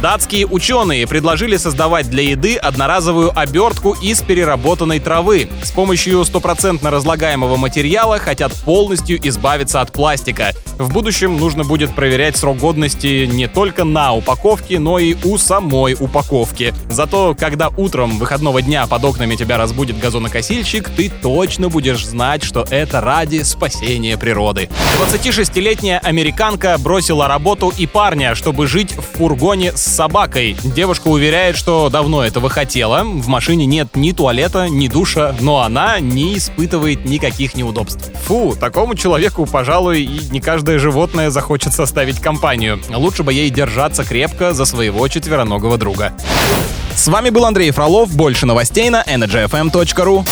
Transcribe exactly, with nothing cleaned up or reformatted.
Датские ученые предложили создавать для еды одноразовую обертку из переработанной травы. С помощью стопроцентно разлагаемого материала хотят полностью избавиться от пластика. В будущем нужно будет проверять срок годности не только на упаковке, но и у самой упаковки. Зато, когда утром выходного дня под окнами тебя разбудит газонокосильщик, ты точно будешь знать, что это ради спасения природы. двадцатишестилетняя американка бросила работу и парня, чтобы жить в фургоне с собакой. Девушка уверяет, что давно этого хотела. В машине нет ни туалета, ни душа, но она не испытывает никаких неудобств. Фу, такому человеку, пожалуй, и не каждое животное захочет составить компанию. Лучше бы ей держаться крепко за своего четвероногого друга. С вами был Андрей Фролов. Больше новостей на энерджи эф эм точка ру.